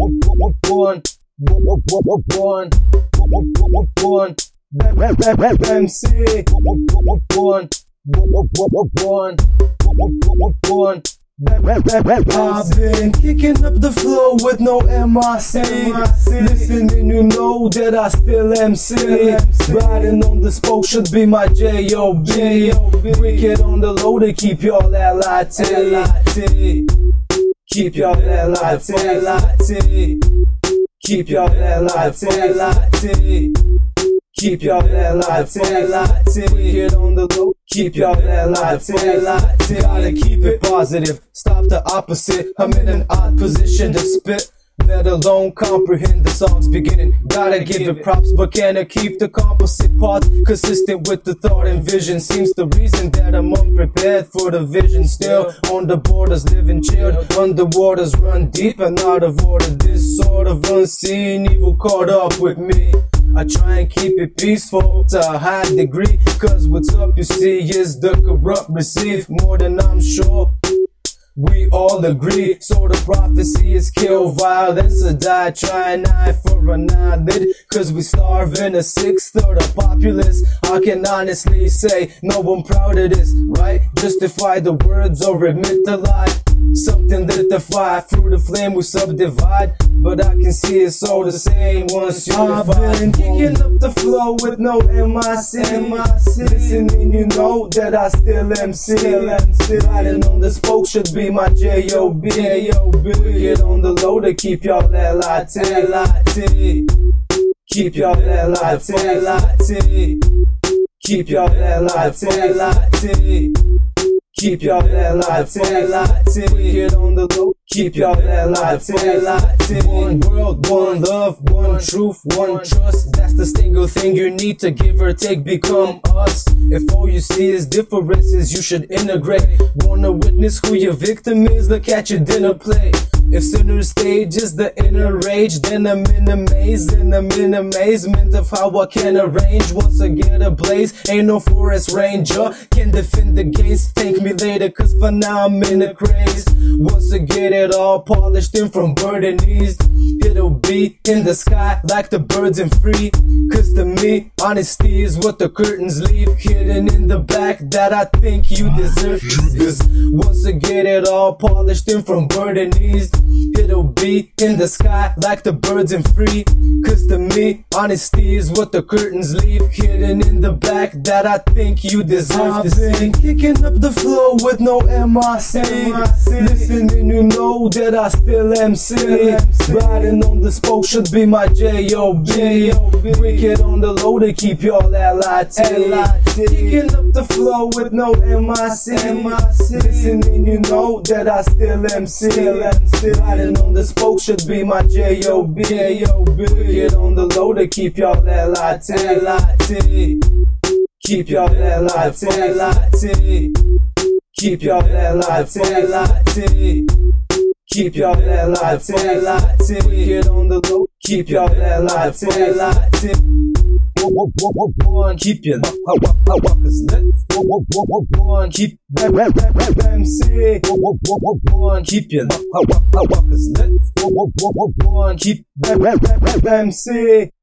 I've been kicking up the flow with no MIC. Listen and you know that I still MC. Riding on the spoke should be my J.O.B. Break it on the low to keep y'all L.I.T. Keep y'all L.I.T. Keep y'all L.I.T. Keep y'all L.I.T. Break it on the low. Keep y'all L.I.T. Gotta keep it positive. Stop the opposite. I'm in an odd position to spit, let alone comprehend the song's beginning. Gotta give it props, but can I keep the composite parts consistent with the thought and vision? Seems the reason that I'm unprepared for the vision. Still on the borders, living chilled. Underwaters run deep and out of order. This sort of unseen evil caught up with me. I try and keep it peaceful to a high degree, cause what's up you see is the corrupt receive more than I'm sure we all agree. So the prophecy is kill violence or die, try an eye for an eyelid, cause we starving a sixth of the populace. I can honestly say, no, I'm proud of this, right? Justify the words or admit the lie. Something lit the fire, through the flame we subdivide, but I can see it's all the same once you unified. I've been kicking up the flow with no MIC. Listening, you know that I still MC. Riding on the spoke should be my J.O.B. Get on the low to keep y'all L.I.T. Keep y'all L.I.T. Keep y'all L.I.T. Keep y'all L.I.T. Get on the low. Keep y'all L.I.T. One world, one love, one truth, one trust. That's the single thing you need to give or take, become us. If all you see is differences, you should integrate. Wanna witness who your victim is? Look at your dinner plate. If center stage is the inner rage, then I'm in a maze, and I'm in amazement of how I can arrange. Once I get a blaze, ain't no forest ranger can defend the gates. Thank me later, cause for now I'm in a craze. Once I get it all polished in from bird and east, it'll be in the sky like the birds and free. Cause to me, honesty is what the curtains leave hidden in the back that I think you deserve. Cause once I get it all polished in from bird and east, it'll be in the sky like the birds and free. Cause to me, honesty is what the curtains leave hidden in the back that I think you deserve. I've been kicking up the flow with no MIC. Listening, you know that I still MC. Riding on the spoke should be my J.O.B. Break it on the low to keep y'all L.I.T. Kicking up the flow with no MIC. Listening, you know that I still MC. Riding on the spoke should be my J.O.B. Break it on the low to keep y'all L.I.T. Keep y'all L.I.T. Keep y'all L.I.T. Keep y'all L.I.T. Break it on the low. Keep y'all L.I.T. Keep your walkers lit. Keep MC. Keep your walkers lit. Keep MC.